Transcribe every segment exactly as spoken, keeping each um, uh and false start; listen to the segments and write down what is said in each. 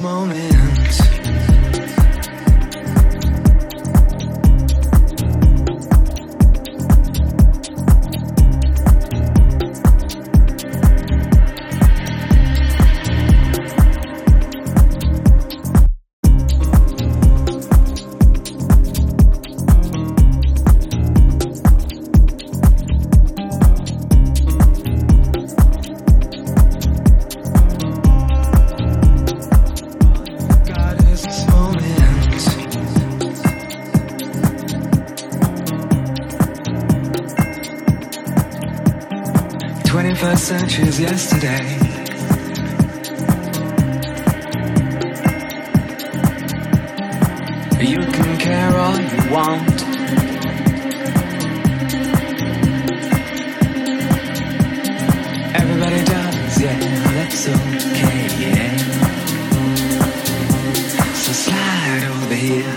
moments. twenty-first century's yesterday. You can care all you want. Everybody does, yeah, that's okay, yeah. So slide over here.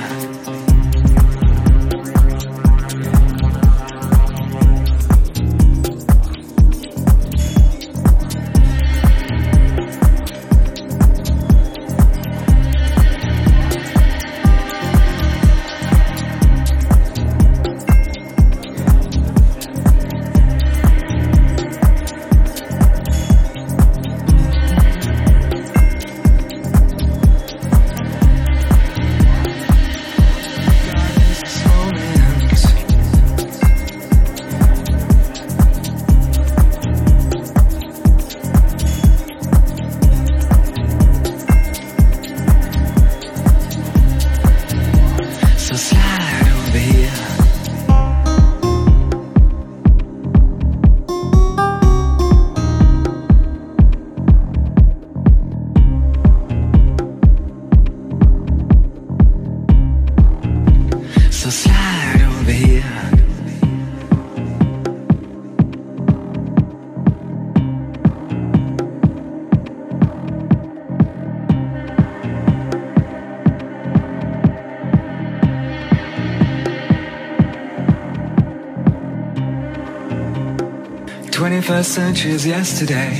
twenty-first century's yesterday.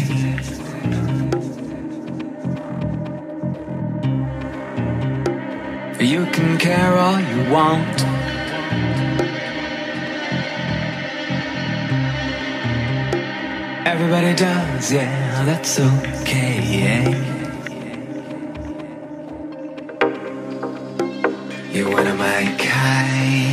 You can care all you want. Everybody does, yeah, that's okay, yeah. You're one of my kind.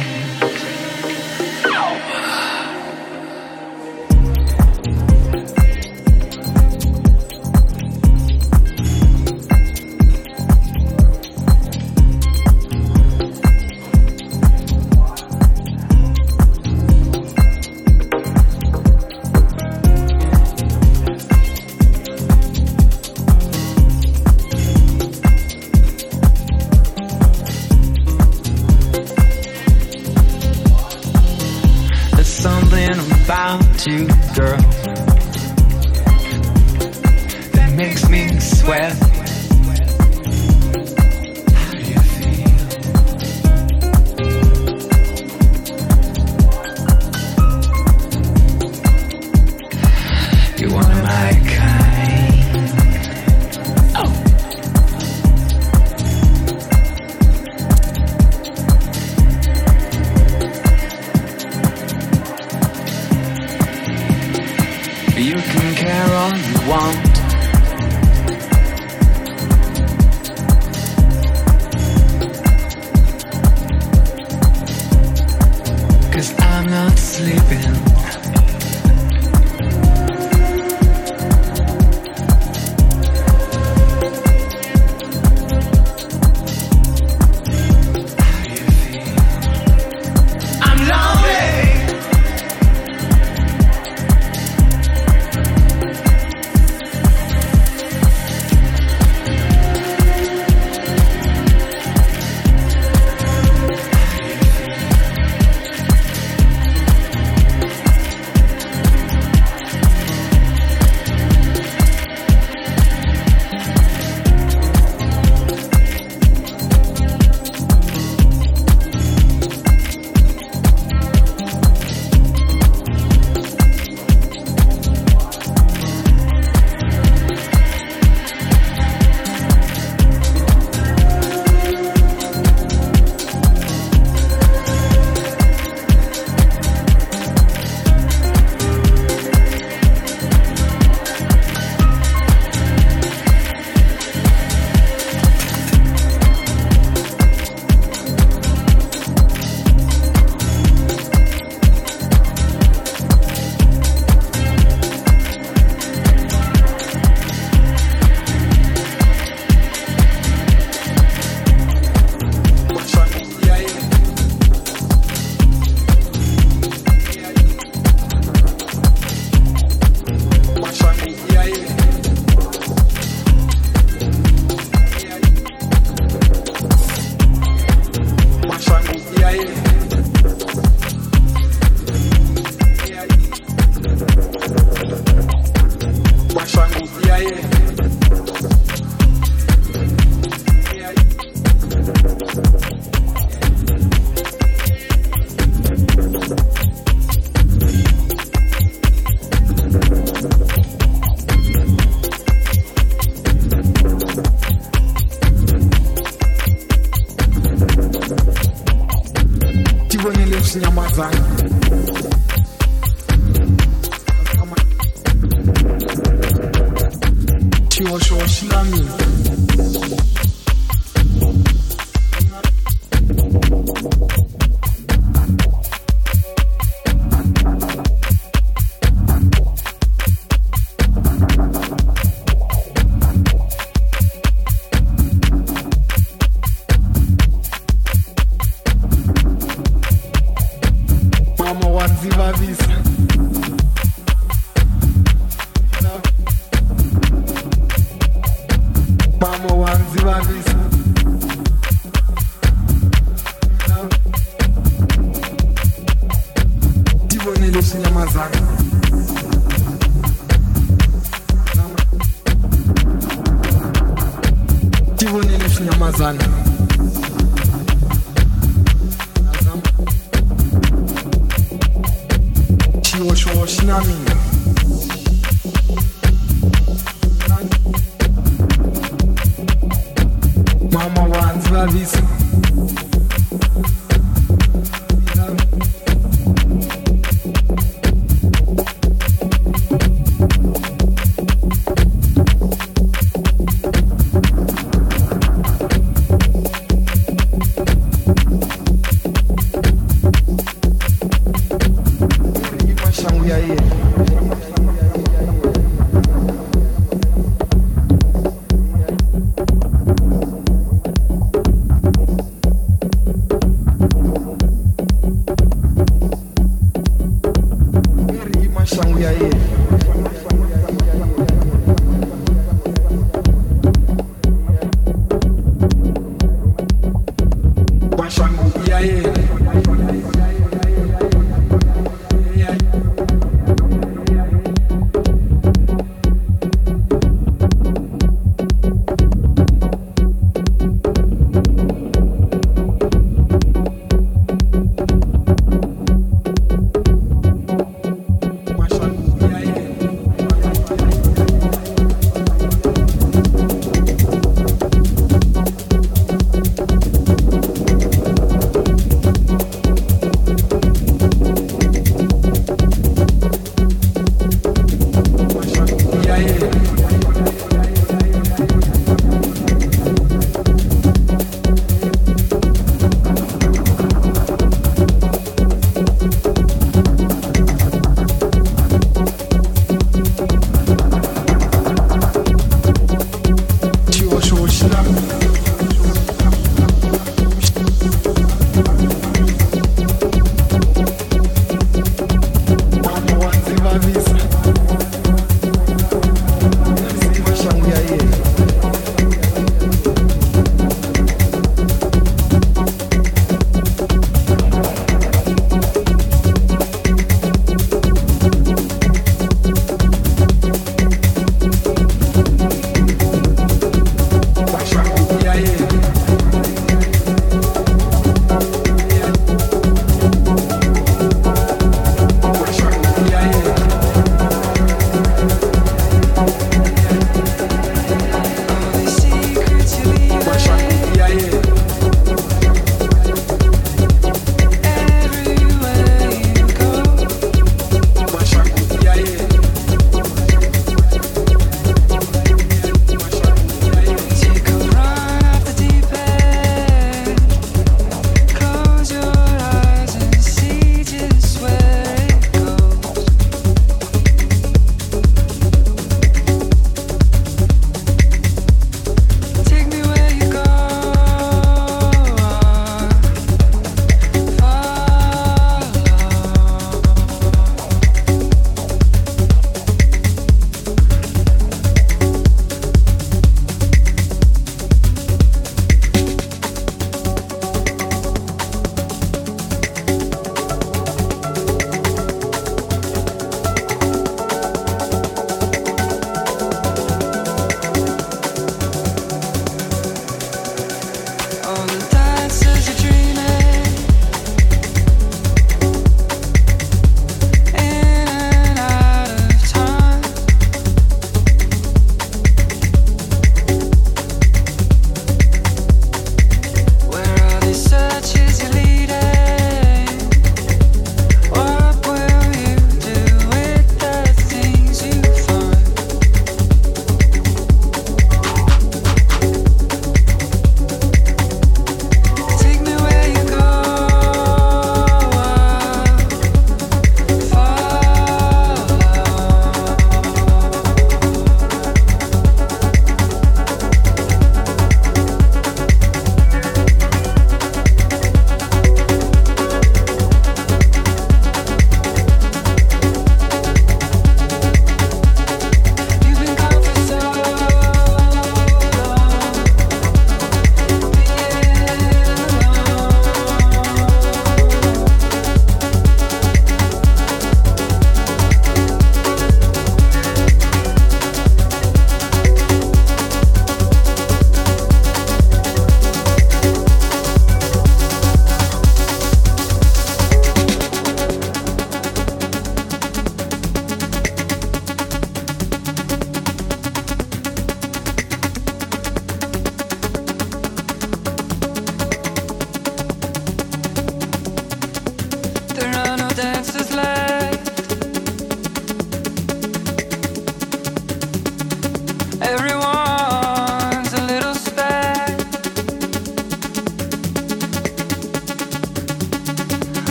You, girl, that makes me sweat. How do you feel? You're one of my kind. Oh. You can care all you want. Cause I'm not sleeping. How do you feel? I'm lonely. Ocean Tsunami.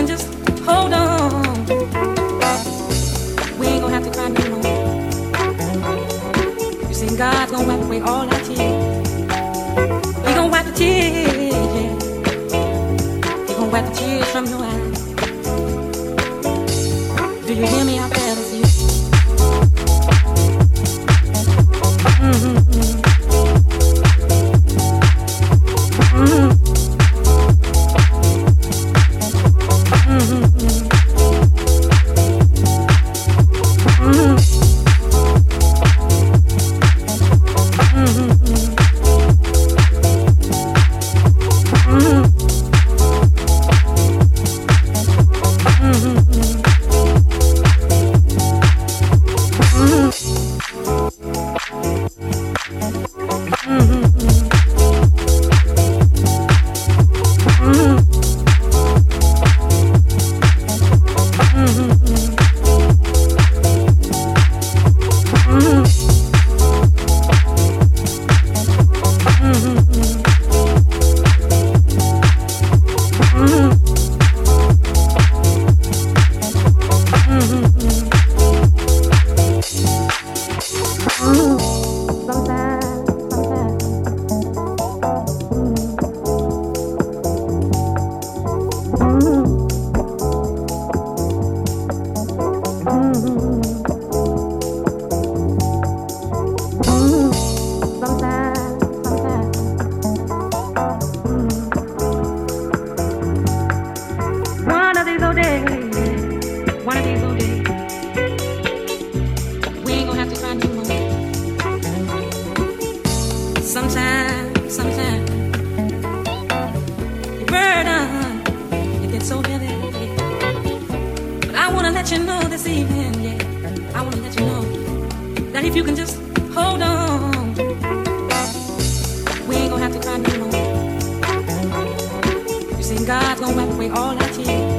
can just hold on. We ain't gonna have to climb no more. You see, God's gonna wipe away all our tears. We gonna wipe the tears. We gonna wipe the tears from your eyes. Do you hear me out there? God's gonna wipe away all our tears.